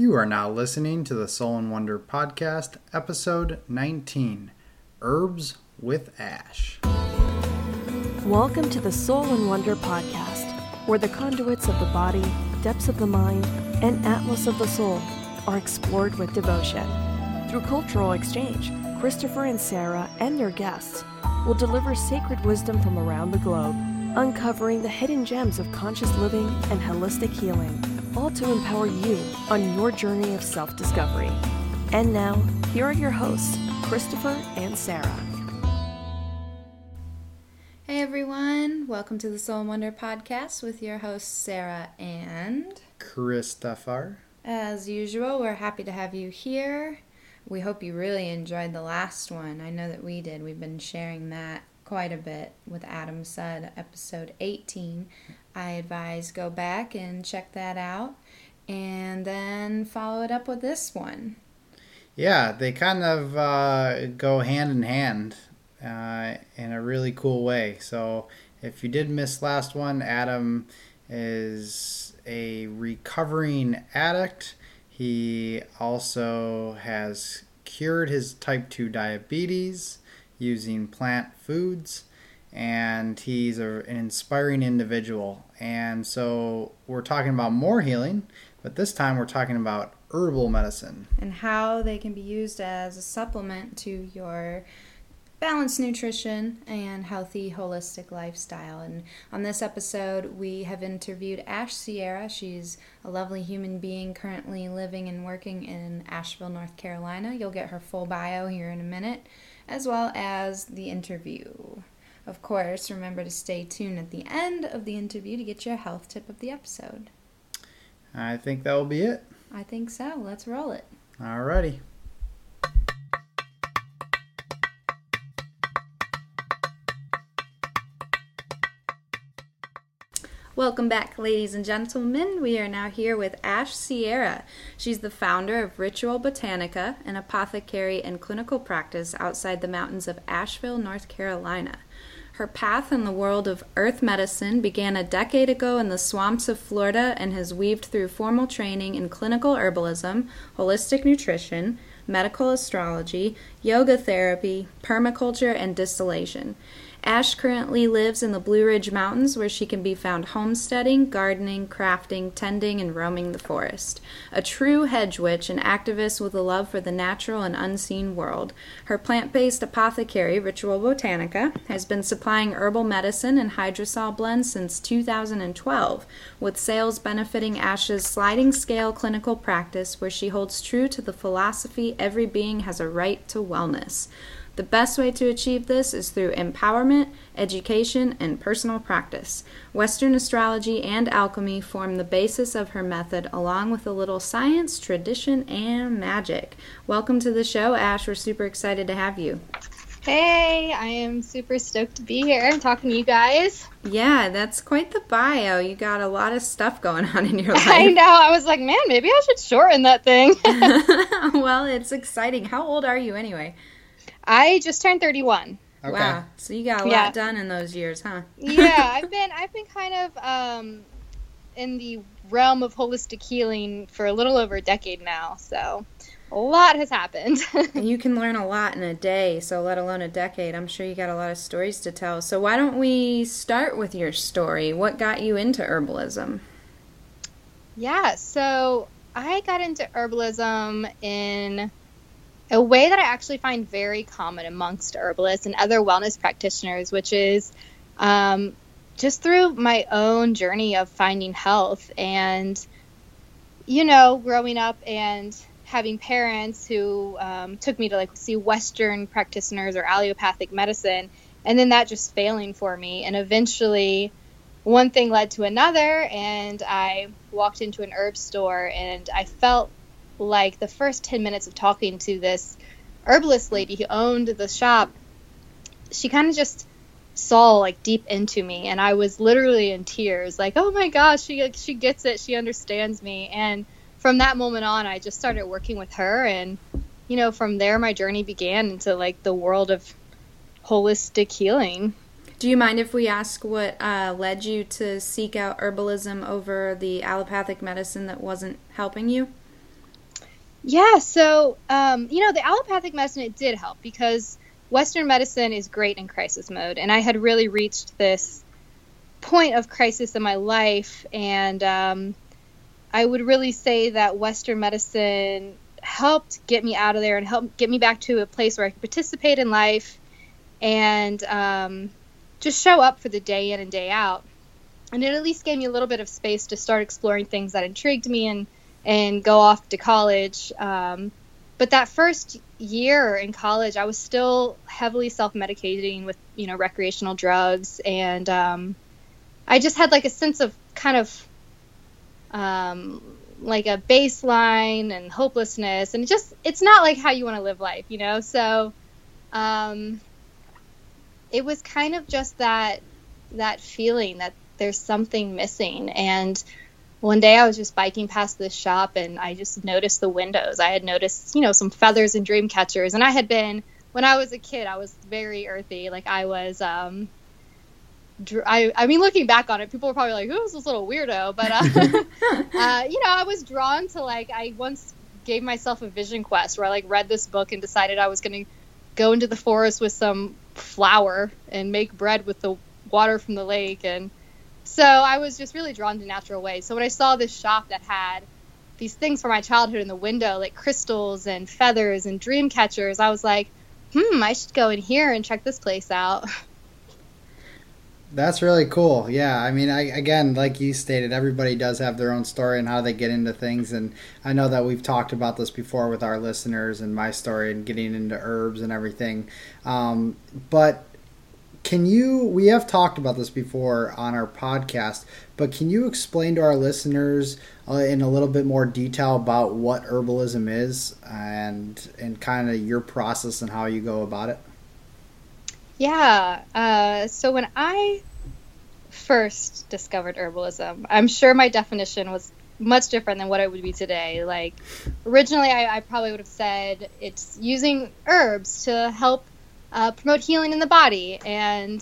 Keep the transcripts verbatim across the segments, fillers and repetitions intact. You are now listening to the Soul and Wonder Podcast, Episode nineteen, Herbs with Ash. Welcome to the Soul and Wonder Podcast, where the conduits of the body, depths of the mind, and atlas of the soul are explored with devotion. Through cultural exchange, Christopher and Sarah and their guests will deliver sacred wisdom from around the globe, uncovering the hidden gems of conscious living and holistic healing, all to empower you on your journey of self-discovery. And now, here are your hosts, Christopher and Sarah. Hey everyone, welcome to the Soul and Wonder Podcast with your hosts, Sarah and Christopher. As usual, we're happy to have you here. We hope you really enjoyed the last one. I know that we did. We've been sharing that quite a bit with Adam Sud, episode eighteen. I advise go back and check that out and then follow it up with this one. Yeah, they kind of uh, go hand in hand uh, in a really cool way. So if you did miss last one, Adam is a recovering addict. He also has cured his type two diabetes using plant foods. And he's a, an inspiring individual. And so we're talking about more healing, but this time we're talking about herbal medicine. And how they can be used as a supplement to your balanced nutrition and healthy, holistic lifestyle. And on this episode, we have interviewed Ash Sierra. She's a lovely human being currently living and working in Asheville, North Carolina. You'll get her full bio here in a minute, as well as the interview. Of course, remember to stay tuned at the end of the interview to get your health tip of the episode. I think that will be it. I think so. Let's roll it. Alrighty. Welcome back, ladies and gentlemen. We are now here with Ash Sierra. She's the founder of Ritual Botanica, an apothecary and clinical practice outside the mountains of Asheville, North Carolina. Her path in the world of earth medicine began a decade ago in the swamps of Florida and has weaved through formal training in clinical herbalism, holistic nutrition, medical astrology, yoga therapy, permaculture, and distillation. Ash currently lives in the Blue Ridge Mountains, where she can be found homesteading, gardening, crafting, tending, and roaming the forest. A true hedge witch and activist with a love for the natural and unseen world, her plant-based apothecary, Ritual Botanica, has been supplying herbal medicine and hydrosol blends since two thousand twelve, with sales benefiting Ash's sliding scale clinical practice, where she holds true to the philosophy every being has a right to wellness. The best way to achieve this is through empowerment, education, and personal practice. Western astrology and alchemy form the basis of her method, along with a little science, tradition, and magic. Welcome to the show, Ash. We're super excited to have you. Hey, I am super stoked to be here and talking to you guys. Yeah, that's quite the bio. You got a lot of stuff going on in your life. I know. I was like, man, maybe I should shorten that thing. Well, it's exciting. How old are you anyway? I just turned thirty-one. Okay. Wow. So you got a lot yeah. done in those years, huh? yeah, I've been I've been kind of um, in the realm of holistic healing for a little over a decade now. So a lot has happened. And you can learn a lot in a day, so let alone a decade. I'm sure you got a lot of stories to tell. So why don't we start with your story? What got you into herbalism? Yeah, so I got into herbalism in a way that I actually find very common amongst herbalists and other wellness practitioners, which is um, just through my own journey of finding health and, you know, growing up and having parents who um, took me to like see Western practitioners or allopathic medicine, and then that just failing for me. And eventually one thing led to another, and I walked into an herb store and I felt like the first ten minutes of talking to this herbalist lady who owned the shop, she kind of just saw like deep into me, and I was literally in tears, like, oh my gosh, she she gets it, she understands me. And from that moment on, I just started working with her, and you know, from there my journey began into like the world of holistic healing. Do you mind if we ask what uh, led you to seek out herbalism over the allopathic medicine that wasn't helping you? Yeah, so, um, you know, the allopathic medicine, it did help because Western medicine is great in crisis mode. And I had really reached this point of crisis in my life. And um, I would really say that Western medicine helped get me out of there and helped get me back to a place where I could participate in life and um, just show up for the day in and day out. And it at least gave me a little bit of space to start exploring things that intrigued me and and go off to college. Um, but that first year in college, I was still heavily self-medicating with, you know, recreational drugs. And um, I just had like a sense of kind of um, like a baseline and hopelessness. And it just, it's not like how you want to live life, you know? So um, it was kind of just that, that feeling that there's something missing. And one day I was just biking past this shop and I just noticed the windows. I had noticed, you know, some feathers and dream catchers. And I had been, when I was a kid, I was very earthy. Like I was, um, dr- I, I mean, looking back on it, people were probably like, who's this little weirdo? But, uh, uh, you know, I was drawn to like, I once gave myself a vision quest where I like read this book and decided I was going to go into the forest with some flour and make bread with the water from the lake. And so I was just really drawn to natural ways. So when I saw this shop that had these things from my childhood in the window, like crystals and feathers and dream catchers, I was like, hmm, I should go in here and check this place out. That's really cool. Yeah. I mean, I, again, like you stated, everybody does have their own story and how they get into things. And I know that we've talked about this before with our listeners and my story and getting into herbs and everything. Um, but Can you, we have talked about this before on our podcast, but can you explain to our listeners uh, in a little bit more detail about what herbalism is and and kind of your process and how you go about it? Yeah. Uh, so when I first discovered herbalism, I'm sure my definition was much different than what it would be today. Like originally, I, I probably would have said it's using herbs to help Uh, promote healing in the body. And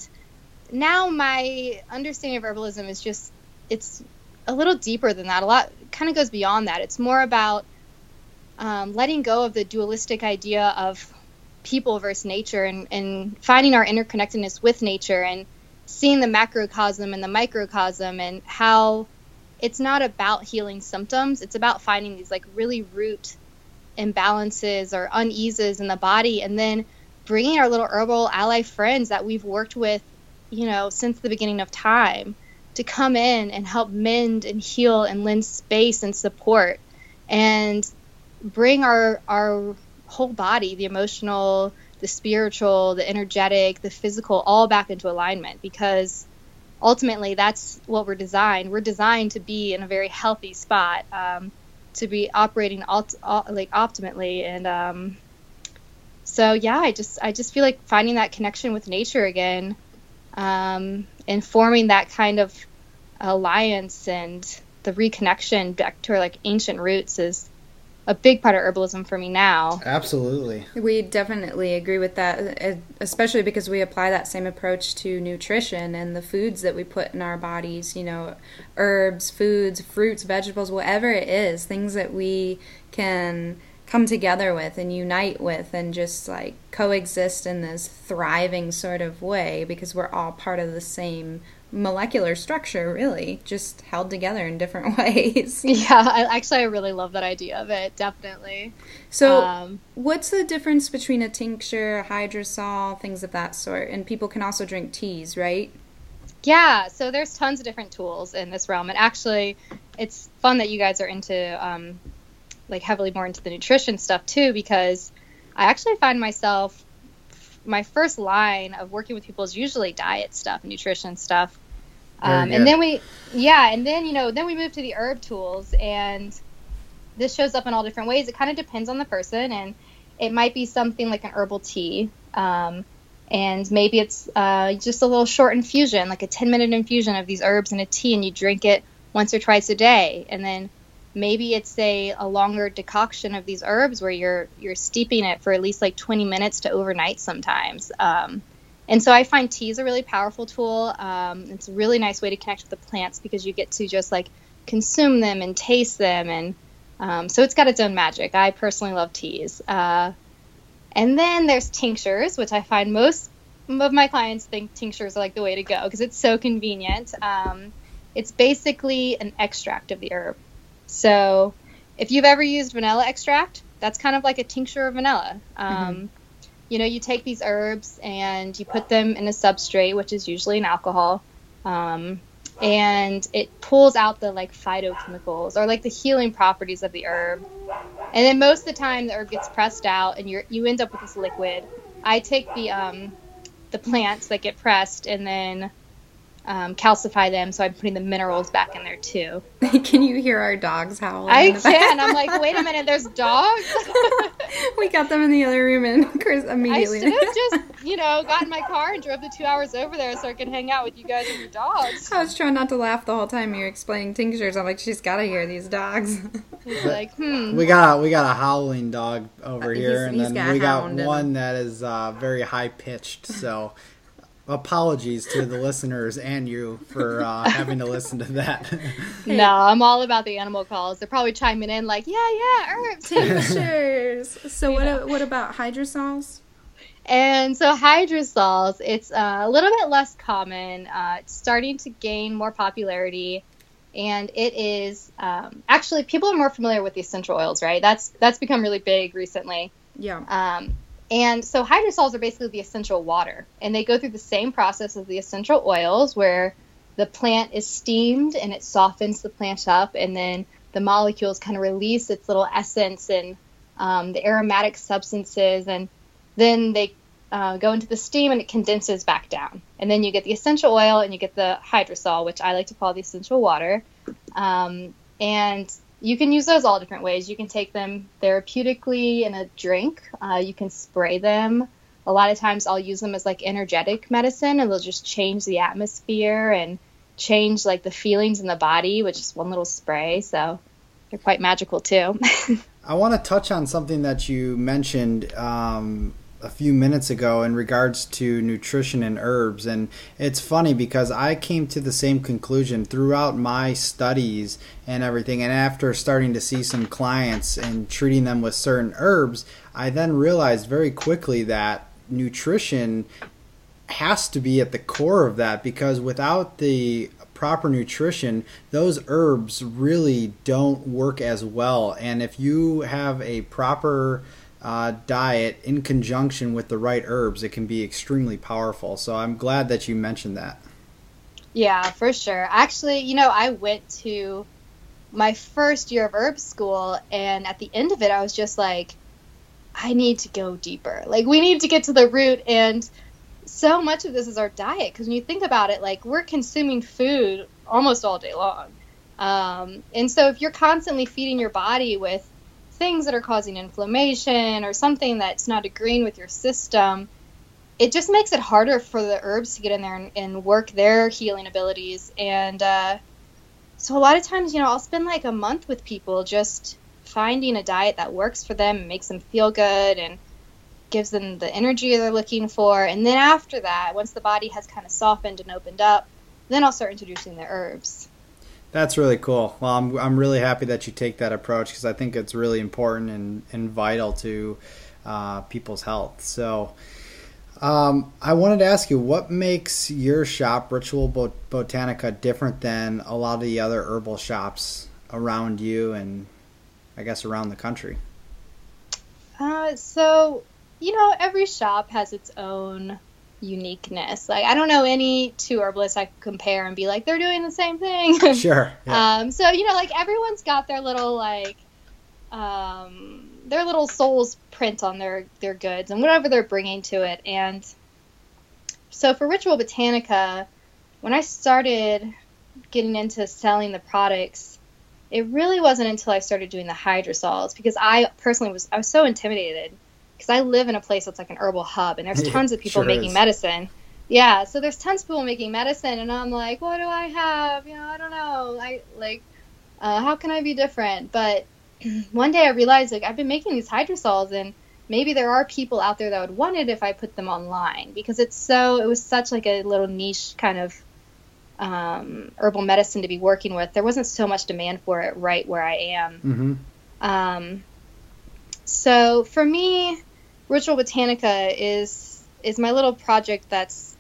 now my understanding of herbalism is just, it's a little deeper than that. A lot kind of goes beyond that. It's more about um, letting go of the dualistic idea of people versus nature and, and finding our interconnectedness with nature and seeing the macrocosm and the microcosm and how it's not about healing symptoms. It's about finding these like really root imbalances or uneases in the body and then bringing our little herbal ally friends that we've worked with, you know, since the beginning of time to come in and help mend and heal and lend space and support and bring our our whole body, the emotional, the spiritual, the energetic, the physical, all back into alignment, because ultimately that's what we're designed. We're designed to be in a very healthy spot, um, to be operating alt- alt- like optimally and, um, So yeah, I just I just feel like finding that connection with nature again, um, and forming that kind of alliance and the reconnection back to our like ancient roots is a big part of herbalism for me now. Absolutely, we definitely agree with that, especially because we apply that same approach to nutrition and the foods that we put in our bodies. You know, herbs, foods, fruits, vegetables, whatever it is, things that we can come together with and unite with and just like coexist in this thriving sort of way, because we're all part of the same molecular structure, really just held together in different ways. Yeah, I, actually I really love that idea of it, definitely. So um, what's the difference between a tincture, a hydrosol, things of that sort? And people can also drink teas, right? Yeah, so there's tons of different tools in this realm. And actually it's fun that you guys are into um, like heavily more into the nutrition stuff too, because I actually find myself, my first line of working with people is usually diet stuff, nutrition stuff. Um, and then we, yeah. And then, you know, then we move to the herb tools, and this shows up in all different ways. It kind of depends on the person, and it might be something like an herbal tea. Um, and maybe it's uh, just a little short infusion, like a ten minute infusion of these herbs in a tea, and you drink it once or twice a day. And then maybe it's a, a longer decoction of these herbs where you're you're steeping it for at least like twenty minutes to overnight sometimes. Um, and so I find tea is a really powerful tool. Um, it's a really nice way to connect with the plants, because you get to just like consume them and taste them and Um, so it's got its own magic. I personally love teas. Uh, and then there's tinctures, which I find most of my clients think tinctures are like the way to go because it's so convenient. Um, it's basically an extract of the herb. So if you've ever used vanilla extract, that's kind of like a tincture of vanilla. Um, mm-hmm. You know, you take these herbs and you put them in a substrate, which is usually an alcohol, um, and it pulls out the like phytochemicals or like the healing properties of the herb. And then most of the time the herb gets pressed out and you you end up with this liquid. I take the um, the plants that get pressed and then Um, calcify them, so I'm putting the minerals back in there too. Can you hear our dogs howling? I can. I'm like, wait a minute, there's dogs? We got them in the other room, and Chris immediately. I should have just, you know, got in my car and drove the two hours over there so I could hang out with you guys and your dogs. I was trying not to laugh the whole time you were explaining tinctures. I'm like, she's got to hear these dogs. He's like, hmm. We got a, we got a howling dog over uh, here, he's, and he's then got we hounded. Got one that is uh, very high pitched. So. Apologies to the listeners and you for uh, having to listen to that. No, I'm all about the animal calls. They're probably chiming in like, yeah, yeah, herbs, tinctures. So what, a, what about hydrosols? And so hydrosols, it's uh, a little bit less common. Uh, it's starting to gain more popularity. And it is um, actually people are more familiar with the essential oils, right? That's that's become really big recently. Yeah. Um And so hydrosols are basically the essential water, and they go through the same process as the essential oils where the plant is steamed and it softens the plant up, and then the molecules kind of release its little essence and um, the aromatic substances, and then they uh, go into the steam and it condenses back down. And then you get the essential oil and you get the hydrosol, which I like to call the essential water. Um, and You can use those all different ways. You can take them therapeutically in a drink. Uh, you can spray them. A lot of times I'll use them as like energetic medicine, and they'll just change the atmosphere and change like the feelings in the body with just one little spray. So they're quite magical too. I want to touch on something that you mentioned um, a few minutes ago in regards to nutrition and herbs. And it's funny because I came to the same conclusion throughout my studies and everything. And after starting to see some clients and treating them with certain herbs, I then realized very quickly that nutrition has to be at the core of that, because without the proper nutrition, those herbs really don't work as well. And if you have a proper Uh, diet in conjunction with the right herbs, it can be extremely powerful. So I'm glad that you mentioned that. Yeah, for sure. Actually, you know, I went to my first year of herb school, and at the end of it, I was just like, I need to go deeper. Like, we need to get to the root. And so much of this is our diet, because when you think about it, like, we're consuming food almost all day long. Um, and so if you're constantly feeding your body with things that are causing inflammation or something that's not agreeing with your system, it just makes it harder for the herbs to get in there and, and work their healing abilities. And uh, so a lot of times, you know, I'll spend like a month with people just finding a diet that works for them and makes them feel good and gives them the energy they're looking for. And then after that, once the body has kind of softened and opened up, then I'll start introducing the herbs. That's really cool. Well, I'm I'm really happy that you take that approach, because I think it's really important and, and vital to uh, people's health. So um, I wanted to ask you, what makes your shop, Ritual Bot- Botanica, different than a lot of the other herbal shops around you and I guess around the country? Uh, so, you know, every shop has its own uniqueness. Like, I don't know any two herbalists I could compare and be like, they're doing the same thing. Sure. Yeah. Um, so, you know, like, everyone's got their little, like, um, their little soul's print on their, their goods and whatever they're bringing to it. And so for Ritual Botanica, when I started getting into selling the products, it really wasn't until I started doing the hydrosols, because I personally was, I was so intimidated, because I live in a place that's like an herbal hub, and there's tons of people sure making is. medicine. Yeah, so there's tons of people making medicine, and I'm like, what do I have? You know, I don't know. I like, uh, how can I be different? But one day I realized, like, I've been making these hydrosols, and maybe there are people out there that would want it if I put them online, because it's so, it was such like a little niche kind of um, herbal medicine to be working with. There wasn't so much demand for it right where I am. Mm-hmm. Um, so for me, Ritual Botanica is is my little project that's,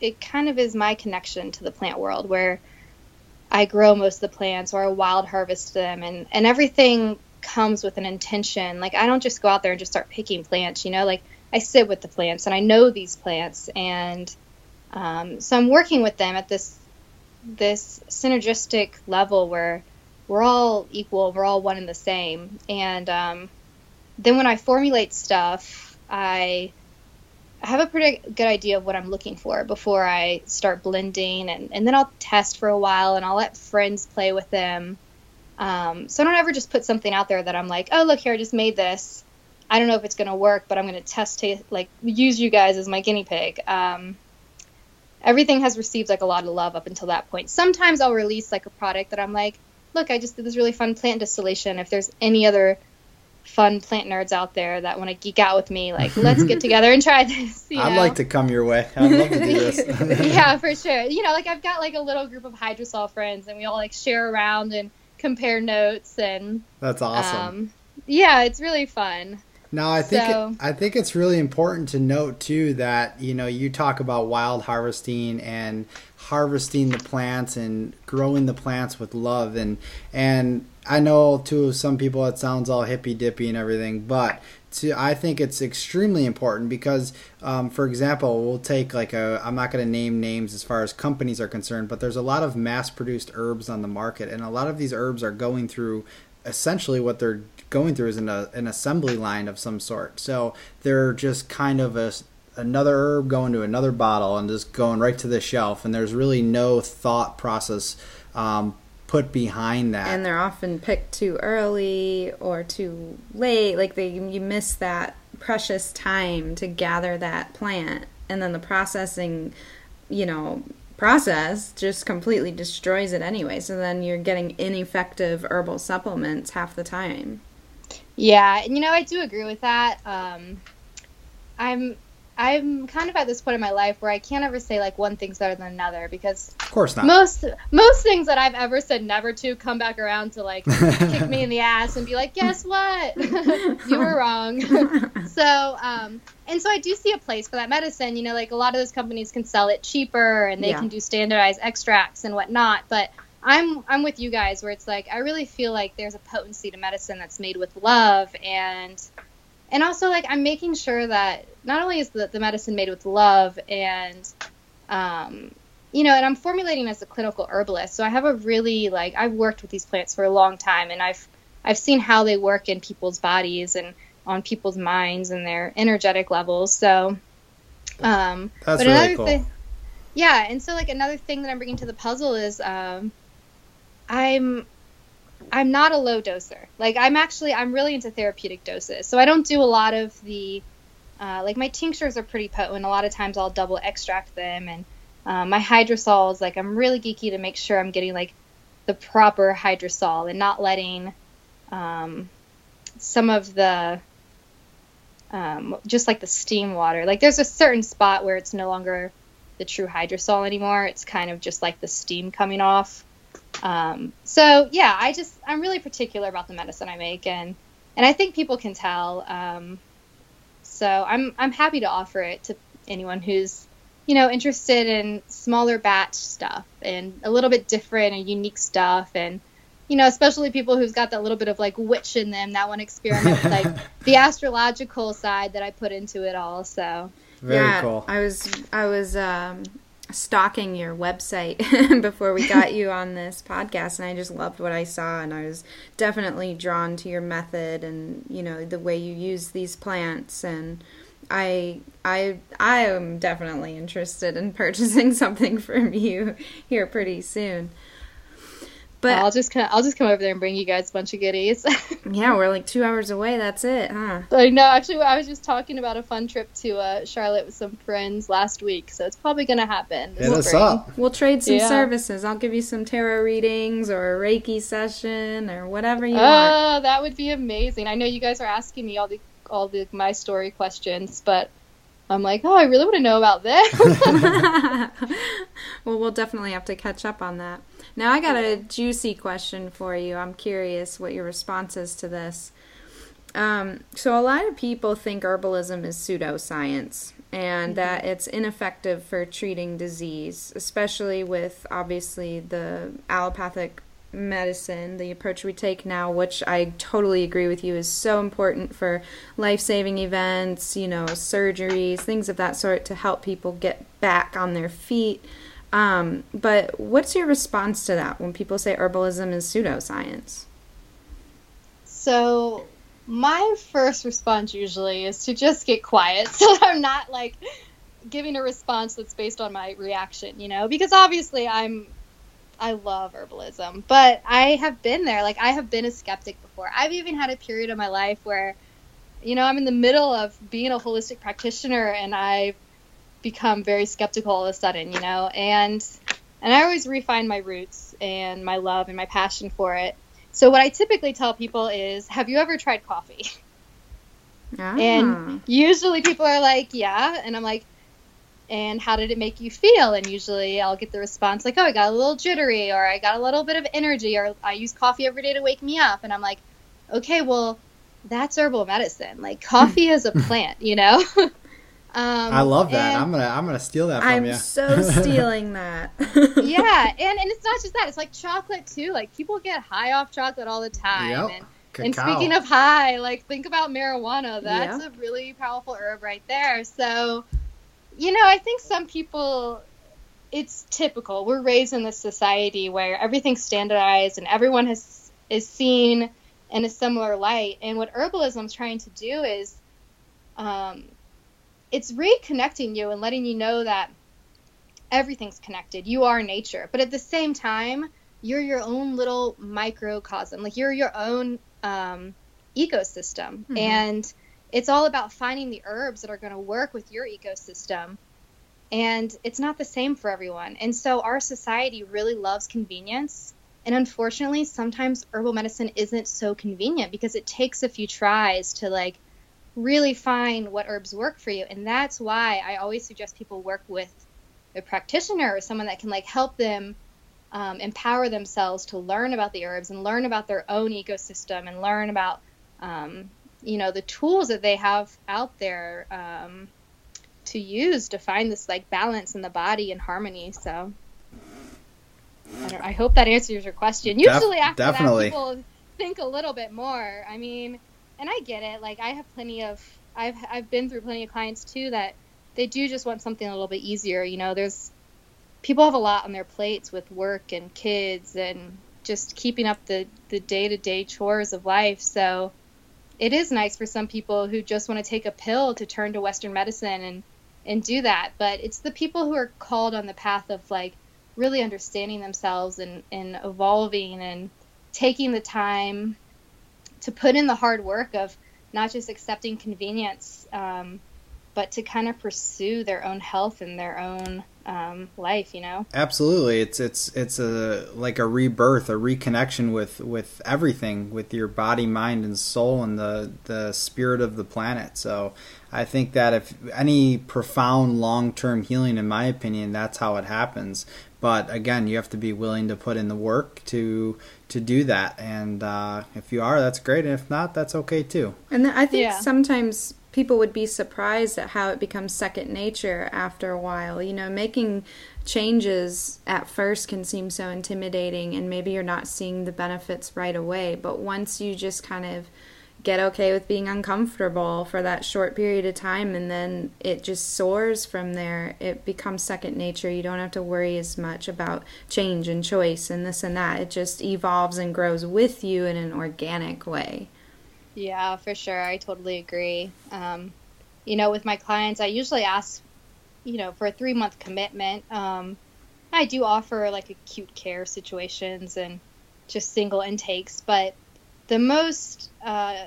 it kind of is my connection to the plant world, where I grow most of the plants or I wild harvest them, and, and everything comes with an intention. Like, I don't just go out there and just start picking plants, you know, like I sit with the plants and I know these plants, and um, so I'm working with them at this this synergistic level where we're all equal, we're all one and the same. And um, then when I formulate stuff, I have a pretty good idea of what I'm looking for before I start blending, and, and then I'll test for a while and I'll let friends play with them. Um, so I don't ever just put something out there that I'm like, oh, look here, I just made this. I don't know if it's going to work, but I'm going to test, t- like use you guys as my guinea pig. Um, everything has received like a lot of love up until that point. Sometimes I'll release like a product that I'm like, look, I just did this really fun plant distillation. If there's any other fun plant nerds out there that want to geek out with me, like, let's get together and try this. You know? I'd like to come your way. I'd love to do this. Yeah, for sure. You know, like I've got like a little group of hydrosol friends, and we all like share around and compare notes. And that's awesome. Um, yeah, it's really fun. Now, I think so, it, I think it's really important to note too that, you know, you talk about wild harvesting and harvesting the plants and growing the plants with love, and and I know too, some people it sounds all hippy dippy and everything, but to, I think it's extremely important because, um, for example, we'll take like a, I'm not going to name names as far as companies are concerned, but there's a lot of mass produced herbs on the market, and a lot of these herbs are going through essentially what they're going through is an, uh, an assembly line of some sort. So they're just kind of a another herb going to another bottle and just going right to the shelf, and there's really no thought process um, put behind that. And they're often picked too early or too late. Like they, you miss that precious time to gather that plant, and then the processing, you know, process just completely destroys it anyway. So then you're getting ineffective herbal supplements half the time. Yeah, and you know, I do agree with that. Um, I'm. I'm kind of at this point in my life where I can't ever say like one thing's better than another, because of course not. Most most things that I've ever said never to come back around to like kick me in the ass and be like, guess what? You were wrong. so um, and so I do see a place for that medicine. You know, like a lot of those companies can sell it cheaper, and they yeah. can do standardized extracts and whatnot. But I'm I'm with you guys where it's like I really feel like there's a potency to medicine that's made with love, and and also like I'm making sure that not only is the, the medicine made with love, and, um, you know, and I'm formulating as a clinical herbalist. So I have a really, like, I've worked with these plants for a long time, and I've, I've seen how they work in people's bodies and on people's minds and their energetic levels. So, um, that's but really another cool. thing, yeah. And so like another thing that I'm bringing to the puzzle is, um, I'm, I'm not a low doser. Like I'm actually, I'm really into therapeutic doses. So I don't do a lot of the, Uh, like my tinctures are pretty potent. A lot of times I'll double extract them, and uh, my hydrosols, like I'm really geeky to make sure I'm getting like the proper hydrosol and not letting um, some of the um, just like the steam water. Like there's a certain spot where it's no longer the true hydrosol anymore. It's kind of just like the steam coming off. Um, so yeah, I just I'm really particular about the medicine I make, and and I think people can tell. Um, So I'm I'm happy to offer it to anyone who's, you know, interested in smaller batch stuff and a little bit different and unique stuff, and, you know, especially people who've got that little bit of like witch in them that want to experiment with like the astrological side that I put into it all. So very yeah, cool. I was I was um, stalking your website before we got you on this podcast, and I just loved what I saw, and I was definitely drawn to your method and, you know, the way you use these plants, and I I I am definitely interested in purchasing something from you here pretty soon. But I'll just come, I'll just come over there and bring you guys a bunch of goodies. Yeah, we're like two hours away. That's it, huh? Like, no, actually, I was just talking about a fun trip to uh, Charlotte with some friends last week, so it's probably going to happen. Hit us up. We'll trade some yeah. services. I'll give you some tarot readings or a Reiki session or whatever you oh, want. Oh, that would be amazing. I know you guys are asking me all the all the my story questions, but I'm like, oh, I really want to know about this. Well, we'll definitely have to catch up on that. Now I got a juicy question for you. I'm curious what your response is to this. Um, so a lot of people think herbalism is pseudoscience and mm-hmm. that it's ineffective for treating disease, especially with, obviously, the allopathic medicine, the approach we take now, which I totally agree with you is so important for life-saving events, you know, surgeries, things of that sort to help people get back on their feet. Um, but what's your response to that when people say herbalism is pseudoscience? So... my first response usually is to just get quiet so that I'm not, like, giving a response that's based on my reaction, you know, because obviously I'm, I love herbalism, but I have been there. Like, I have been a skeptic before. I've even had a period of my life where, you know, I'm in the middle of being a holistic practitioner and I've become very skeptical all of a sudden, you know, and, and I always refine my roots and my love and my passion for it. So what I typically tell people is, have you ever tried coffee? Ah. And usually people are like, yeah. And I'm like, and how did it make you feel? And usually I'll get the response like, oh, I got a little jittery, or I got a little bit of energy, or I use coffee every day to wake me up. And I'm like, okay, well, that's herbal medicine. Like, coffee is a plant, you know? um, I love that. I'm gonna, I'm gonna steal that from I'm you. I'm so stealing that. Yeah, and, and it's not just that. It's like chocolate, too. Like, people get high off chocolate all the time. Yep. And, and speaking of high, like, think about marijuana. That's yeah. a really powerful herb right there. So, you know, I think some people, it's typical. We're raised in this society where everything's standardized and everyone has is seen in a similar light. And what herbalism is trying to do is um, it's reconnecting you and letting you know that everything's connected. You are nature, but at the same time, you're your own little microcosm. Like, you're your own um, ecosystem, mm-hmm. and it's all about finding the herbs that are going to work with your ecosystem. And it's not the same for everyone. And so our society really loves convenience, and unfortunately, sometimes herbal medicine isn't so convenient because it takes a few tries to, like, really find what herbs work for you. And that's why I always suggest people work with a practitioner or someone that can, like, help them um, empower themselves to learn about the herbs and learn about their own ecosystem and learn about, um, you know, the tools that they have out there um, to use to find this, like, balance in the body and harmony. So I, don't, I hope that answers your question. Usually Def- after definitely. that, people think a little bit more. I mean, and I get it. Like, I have plenty of, I've, I've been through plenty of clients too that they do just want something a little bit easier. You know, there's people have a lot on their plates with work and kids and just keeping up the, the day-to-day chores of life. So it is nice for some people who just want to take a pill to turn to Western medicine and, and do that. But it's the people who are called on the path of, like, really understanding themselves and, and evolving and taking the time to put in the hard work of not just accepting convenience, um, but to kind of pursue their own health and their own um, life, you know? Absolutely. It's it's it's a like a rebirth, a reconnection with, with everything, with your body, mind, and soul, and the, the spirit of the planet. So I think that if any profound long-term healing, in my opinion, that's how it happens. But again, you have to be willing to put in the work to to do that. And uh, if you are, that's great. And if not, that's okay too. And I think yeah. sometimes people would be surprised at how it becomes second nature after a while. You know, making changes at first can seem so intimidating, and maybe you're not seeing the benefits right away. But once you just kind of get okay with being uncomfortable for that short period of time, and then it just soars from there, it becomes second nature. You don't have to worry as much about change and choice and this and that. It just evolves and grows with you in an organic way. Yeah, for sure. I totally agree. Um, you know, with my clients, I usually ask, you know, for a three month commitment. Um, I do offer, like, acute care situations and just single intakes, but the most uh,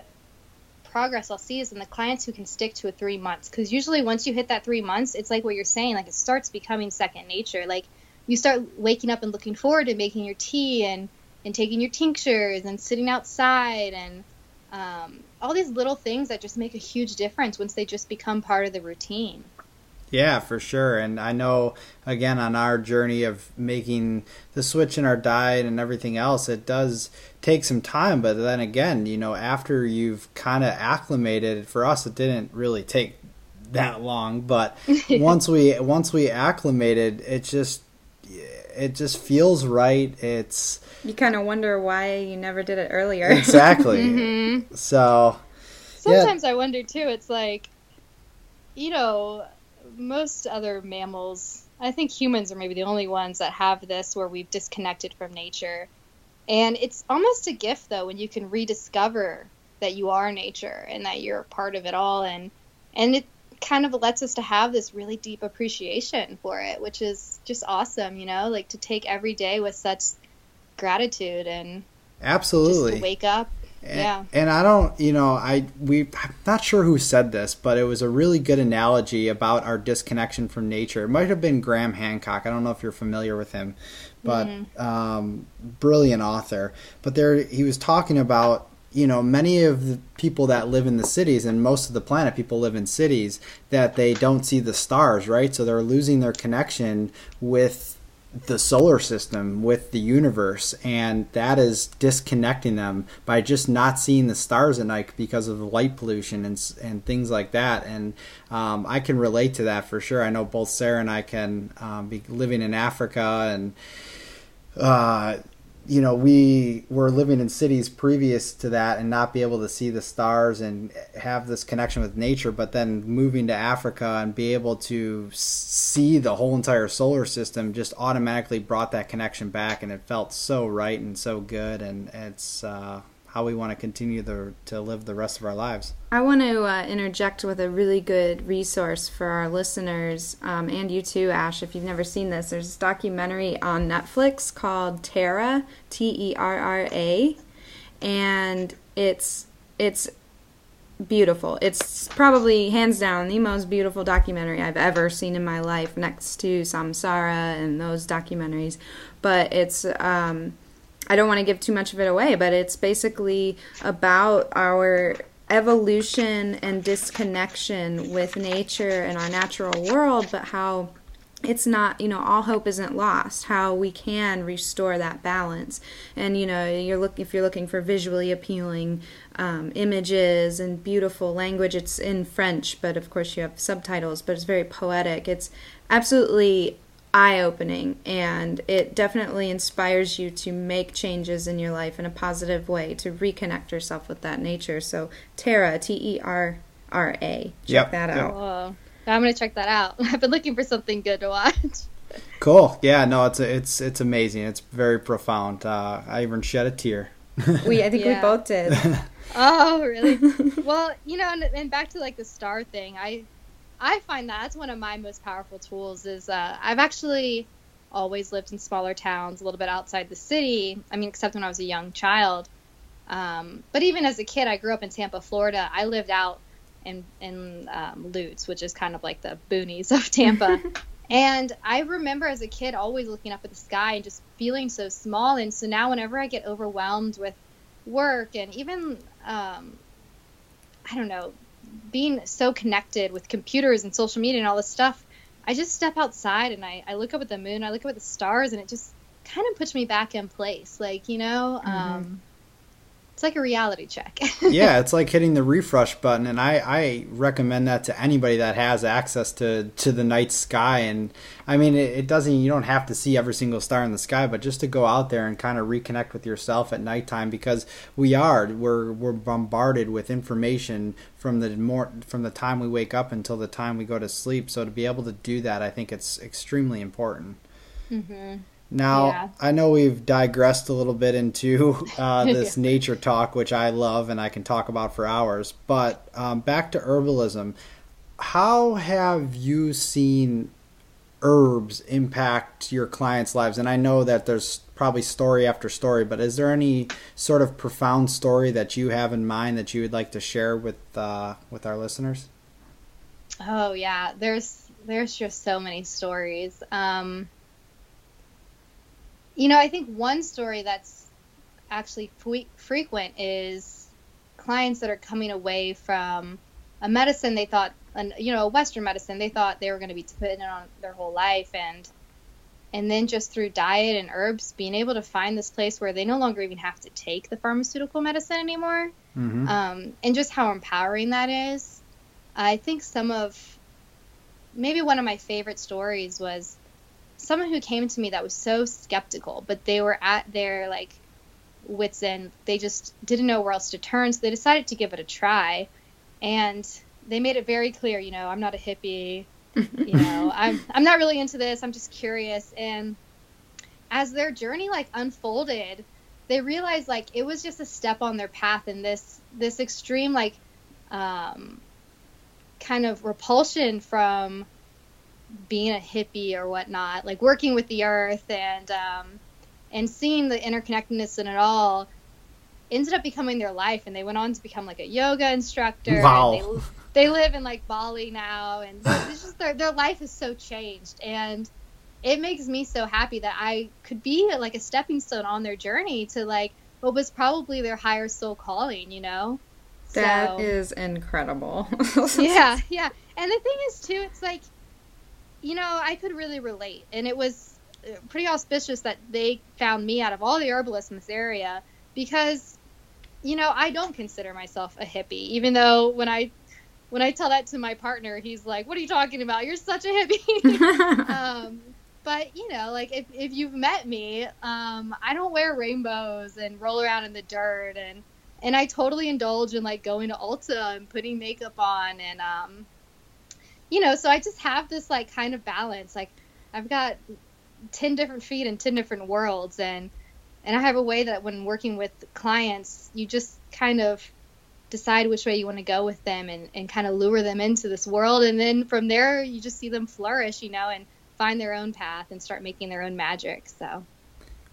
progress I'll see is in the clients who can stick to a three months. Because usually once you hit that three months, it's like what you're saying, like, it starts becoming second nature. Like, you start waking up and looking forward to making your tea and, and taking your tinctures and sitting outside and um all these little things that just make a huge difference once they just become part of the routine. Yeah, for sure. And I know, again, on our journey of making the switch in our diet and everything else, it does take some time. But then again, you know, after you've kind of acclimated, for us, it didn't really take that long. But once we once we acclimated, it just it just feels right. It's you kind of wonder why you never did it earlier. Exactly. Mm-hmm. So sometimes yeah. I wonder too. It's like, you know, most other mammals, I think humans are maybe the only ones that have this where we've disconnected from nature. And it's almost a gift, though, when you can rediscover that you are nature and that you're a part of it all. And and it kind of lets us to have this really deep appreciation for it, which is just awesome, you know, like to take every day with such gratitude and absolutely just to wake up. And, yeah. And I don't, you know, I we I'm not sure who said this, but it was a really good analogy about our disconnection from nature. It might have been Graham Hancock. I don't know if you're familiar with him, but mm-hmm. um, brilliant author. But there, he was talking about, you know, many of the people that live in the cities, and most of the planet people live in cities, that they don't see the stars, right? So they're losing their connection with the solar system, with the universe, and that is disconnecting them by just not seeing the stars at night because of light pollution and and things like that. And um, I can relate to that for sure. I know both Sarah and I can um, be living in Africa, and uh, you know, we were living in cities previous to that and not be able to see the stars and have this connection with nature, but then moving to Africa and be able to see the whole entire solar system just automatically brought that connection back, and it felt so right and so good. And it's uh, how we want to continue the, to live the rest of our lives. I want to uh, interject with a really good resource for our listeners, um, and you too, Ash, if you've never seen this. There's this documentary on Netflix called Terra, T E R R A, and it's it's beautiful. It's probably, hands down, the most beautiful documentary I've ever seen in my life, next to Samsara and those documentaries. But it's... Um, I don't want to give too much of it away, but it's basically about our evolution and disconnection with nature and our natural world, but how it's not, you know, all hope isn't lost, how we can restore that balance. And, you know, you're look if you're looking for visually appealing um, images and beautiful language, it's in French, but of course you have subtitles, but it's very poetic. It's absolutely eye-opening, and it definitely inspires you to make changes in your life in a positive way, to reconnect yourself with that nature. So Terra, T E R R A. Check yep. that out. Whoa. I'm going to check that out. I've been looking for something good to watch. Cool. Yeah, no, it's a, it's it's amazing. It's very profound. Uh, I even shed a tear. we, I think yeah. we both did. Oh, really? Well, you know, and, and back to like the star thing, I I find that that's one of my most powerful tools is uh, I've actually always lived in smaller towns, a little bit outside the city. I mean, except when I was a young child. Um, but even as a kid, I grew up in Tampa, Florida. I lived out in, in um, Lutz, which is kind of like the boonies of Tampa. And I remember as a kid always looking up at the sky and just feeling so small. And so now whenever I get overwhelmed with work and even, um, I don't know, being so connected with computers and social media and all this stuff, I just step outside and I, I look up at the moon, I look up at the stars, and it just kind of puts me back in place. Like, you know, mm-hmm. um, it's like a reality check. Yeah, it's like hitting the refresh button. And I, I recommend that to anybody that has access to, to the night sky. And I mean, it, it doesn't, you don't have to see every single star in the sky, but just to go out there and kind of reconnect with yourself at nighttime, because we are, we're, we're bombarded with information from the more, from the time we wake up until the time we go to sleep. So to be able to do that, I think it's extremely important. Mm-hmm. Now, yeah. I know we've digressed a little bit into uh, this yeah. nature talk, which I love and I can talk about for hours, but um, back to herbalism. How have you seen herbs impact your clients' lives? And I know that there's probably story after story, but is there any sort of profound story that you have in mind that you would like to share with uh, with our listeners? Oh, yeah. There's, there's just so many stories. Um You know, I think one story that's actually f- frequent is clients that are coming away from a medicine they thought, an, you know, a Western medicine they thought they were going to be dependent on their whole life, and and then just through diet and herbs, being able to find this place where they no longer even have to take the pharmaceutical medicine anymore, mm-hmm. um, and just how empowering that is. I think some of, maybe one of my favorite stories was someone who came to me that was so skeptical, but they were at their, like, wits end. They just didn't know where else to turn, so they decided to give it a try, and they made it very clear, you know, I'm not a hippie. You know, I'm, I'm not really into this. I'm just curious. And as their journey, like, unfolded, they realized, like, it was just a step on their path. And this, this extreme, like, um, kind of repulsion from being a hippie or whatnot, like working with the earth and, um, and seeing the interconnectedness in it all, ended up becoming their life. And they went on to become, like, a yoga instructor. Wow. And they, They live in, like, Bali now, and it's just their, their life is so changed, and it makes me so happy that I could be, like, a stepping stone on their journey to, like, what was probably their higher soul calling, you know? That so, is incredible. Yeah, yeah. And the thing is, too, it's like, you know, I could really relate, and it was pretty auspicious that they found me out of all the herbalists in this area, because, you know, I don't consider myself a hippie, even though when I... When I tell that to my partner, he's like, what are you talking about? You're such a hippie. um, but, you know, like, if, if you've met me, um, I don't wear rainbows and roll around in the dirt. And, and I totally indulge in, like, going to Ulta and putting makeup on. And, um, you know, so I just have this, like, kind of balance. Like, I've got ten different feet and ten different worlds. And, and I have a way that when working with clients, you just kind of decide which way you want to go with them and, and kind of lure them into this world. And then from there, you just see them flourish, you know, and find their own path and start making their own magic. So,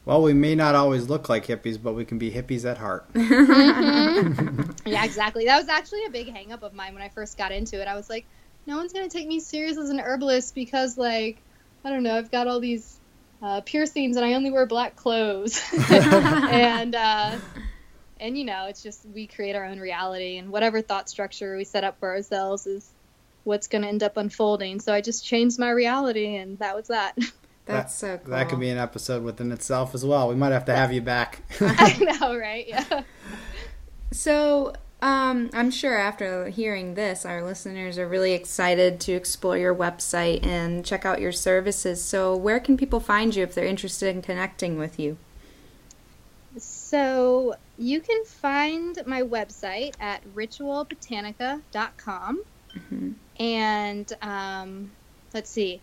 well, we may not always look like hippies, but we can be hippies at heart. Mm-hmm. Yeah, exactly. That was actually a big hang up of mine when I first got into it. I was like, no one's going to take me serious as an herbalist because, like, I don't know, I've got all these uh, piercings and I only wear black clothes. and, uh, And, you know, it's just we create our own reality, and whatever thought structure we set up for ourselves is what's going to end up unfolding. So I just changed my reality, and that was that. That's so cool. That could be an episode within itself as well. We might have to have you back. I know, right? Yeah. So um, I'm sure after hearing this, our listeners are really excited to explore your website and check out your services. So where can people find you if they're interested in connecting with you? So you can find my website at ritual botanica dot com. Mm-hmm. And um, let's see.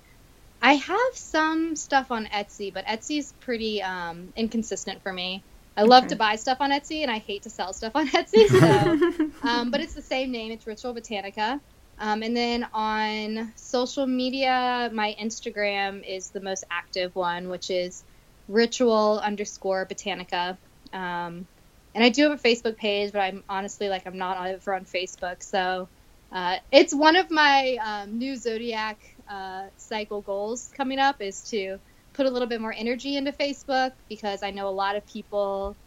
I have some stuff on Etsy, but Etsy's pretty um, inconsistent for me. I okay. love to buy stuff on Etsy, and I hate to sell stuff on Etsy. So, um, but it's the same name. It's Ritual Botanica. Um, and then on social media, my Instagram is the most active one, which is Ritual underscore Botanica. Um, and I do have a Facebook page, but I'm honestly, like, I'm not ever on Facebook. So uh, it's one of my um, new Zodiac uh, cycle goals coming up is to put a little bit more energy into Facebook, because I know a lot of people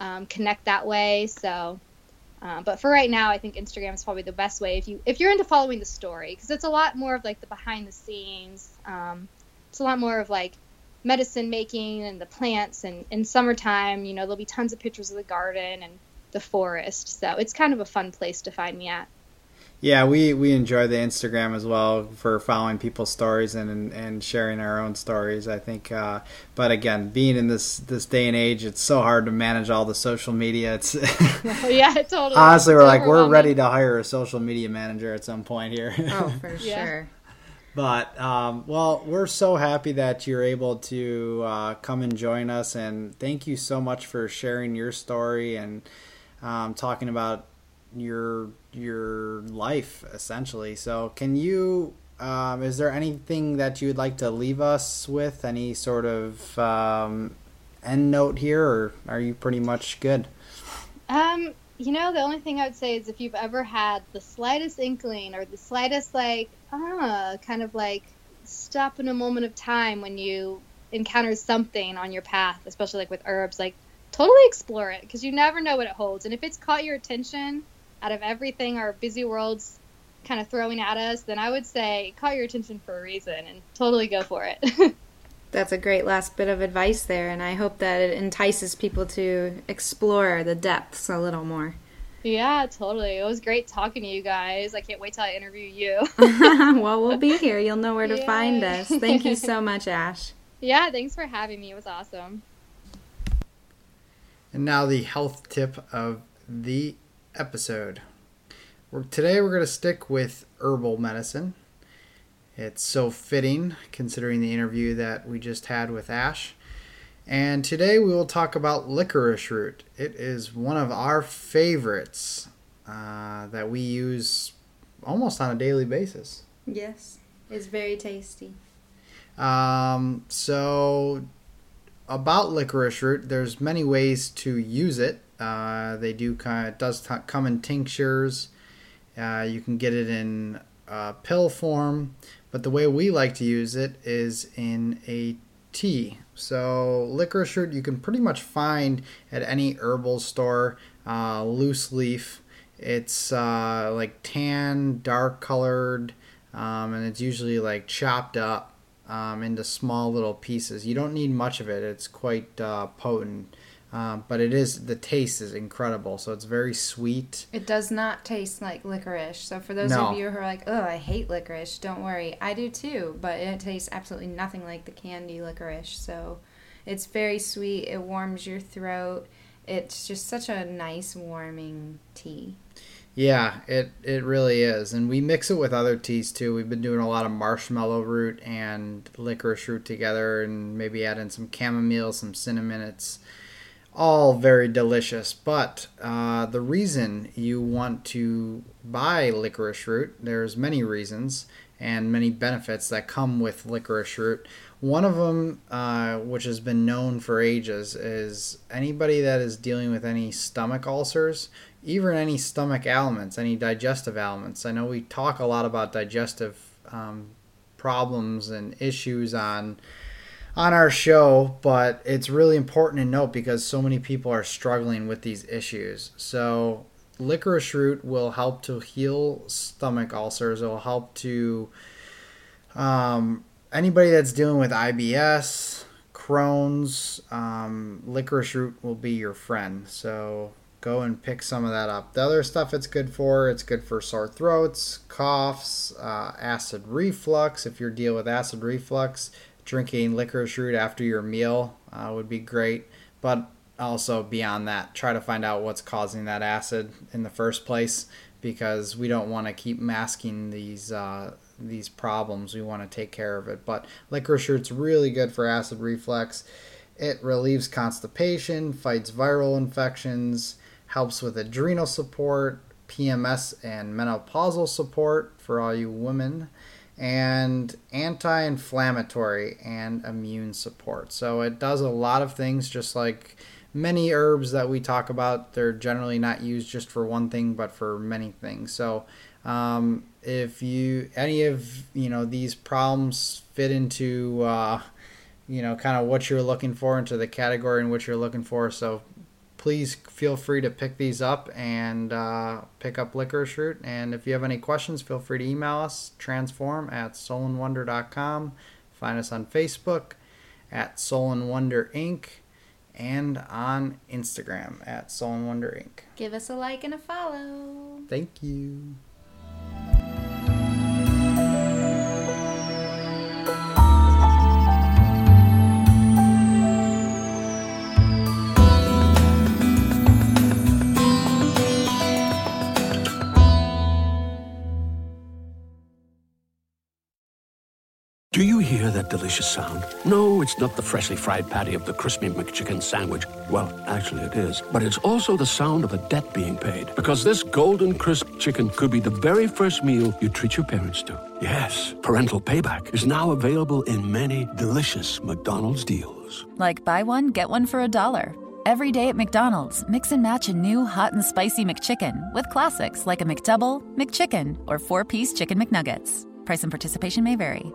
um, connect that way. So, uh, but for right now, I think Instagram is probably the best way if you if you're into following the story, because it's a lot more of, like, the behind the scenes. Um, it's a lot more of, like, medicine making and the plants, and in summertime, you know, there'll be tons of pictures of the garden and the forest, so it's kind of a fun place to find me at. Yeah, we we enjoy the Instagram as well for following people's stories and and, and sharing our own stories, I think. Uh but again, being in this this day and age, it's so hard to manage all the social media. It's yeah, totally. Honestly, we're like we're ready to hire a social media manager at some point here. Oh, for yeah. sure. But, um, well, we're so happy that you're able to uh, come and join us. And thank you so much for sharing your story and um, talking about your your life, essentially. So can you, um, is there anything that you would like to leave us with? Any sort of um, end note here, or are you pretty much good? Um, you know, the only thing I would say is if you've ever had the slightest inkling or the slightest, like, ah, kind of like stop in a moment of time when you encounter something on your path, especially like with herbs, like totally explore it, because you never know what it holds. And if it's caught your attention out of everything, our busy world's kind of throwing at us, then I would say call your attention for a reason and totally go for it. That's a great last bit of advice there, and I hope that it entices people to explore the depths a little more. Yeah, totally. It was great talking to you guys. I can't wait till I interview you. Well, we'll be here. You'll know where to Yay. Find us. Thank you so much, Ash. Yeah, thanks for having me. It was awesome. And now the health tip of the episode. We're, today we're going to stick with herbal medicine. It's so fitting considering the interview that we just had with Ash. And today we will talk about licorice root. It is one of our favorites uh, that we use almost on a daily basis. Yes, it's very tasty. Um, so about licorice root, there's many ways to use it. Uh, they do kind of, it does t- come in tinctures. Uh, you can get it in Uh, pill form, but the way we like to use it is in a tea. So licorice root you can pretty much find at any herbal store, uh, loose leaf. It's uh, like tan, dark colored, um, and it's usually like chopped up um, into small little pieces. You don't need much of it. It's quite uh, potent. Uh, but it is, the taste is incredible. So it's very sweet. It does not taste like licorice. So for those no. of you who are like, oh, I hate licorice, don't worry. I do too, but it tastes absolutely nothing like the candy licorice. So it's very sweet. It warms your throat. It's just such a nice warming tea. Yeah, it, it really is. And we mix it with other teas too. We've been doing a lot of marshmallow root and licorice root together, and maybe add in some chamomile, some cinnamon. It's all very delicious, but uh, the reason you want to buy licorice root, there's many reasons and many benefits that come with licorice root. One of them, uh, which has been known for ages, is anybody that is dealing with any stomach ulcers, even any stomach ailments, any digestive ailments. I know we talk a lot about digestive um, problems and issues on on our show, but it's really important to note because so many people are struggling with these issues. So licorice root will help to heal stomach ulcers. It will help to um, anybody that's dealing with I B S, Crohn's, um, licorice root will be your friend. So go and pick some of that up. The other stuff it's good for, it's good for sore throats, coughs, uh, acid reflux. If you're dealing with acid reflux, drinking licorice root after your meal uh, would be great, but also beyond that, try to find out what's causing that acid in the first place, because we don't want to keep masking these uh, these problems. We want to take care of it. But licorice root's really good for acid reflux. It relieves constipation, fights viral infections, helps with adrenal support, P M S and menopausal support for all you women, and anti-inflammatory and immune support. So it does a lot of things, just like many herbs that we talk about. They're generally not used just for one thing, but for many things. So um, if you any of you know these problems fit into uh, you know kind of what you're looking for, into the category in which you're looking for, so please feel free to pick these up and uh, pick up licorice root. And if you have any questions, feel free to email us, transform at soul and wonder dot com. Find us on Facebook at soulandwonder Incorporated and on Instagram at soulandwonder Incorporated. Give us a like and a follow. Thank you. Do you hear that delicious sound? No, it's not the freshly fried patty of the crispy McChicken sandwich. Well, actually it is. But it's also the sound of a debt being paid. Because this golden crisp chicken could be the very first meal you treat your parents to. Yes, Parental Payback is now available in many delicious McDonald's deals. Like buy one, get one for a dollar. Every day at McDonald's, mix and match a new hot and spicy McChicken with classics like a McDouble, McChicken, or four-piece Chicken McNuggets. Price and participation may vary.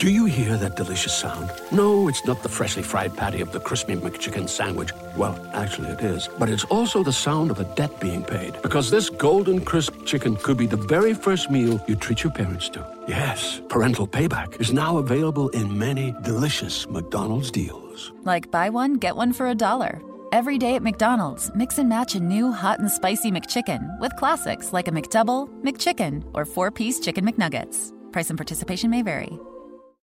Do you hear that delicious sound? No, it's not the freshly fried patty of the crispy McChicken sandwich. Well, actually it is. But it's also the sound of a debt being paid. Because this golden crisp chicken could be the very first meal you treat your parents to. Yes, parental payback is now available in many delicious McDonald's deals. Like buy one, get one for a dollar. Every day at McDonald's, mix and match a new hot and spicy McChicken with classics like a McDouble, McChicken, or four-piece Chicken McNuggets. Price and participation may vary.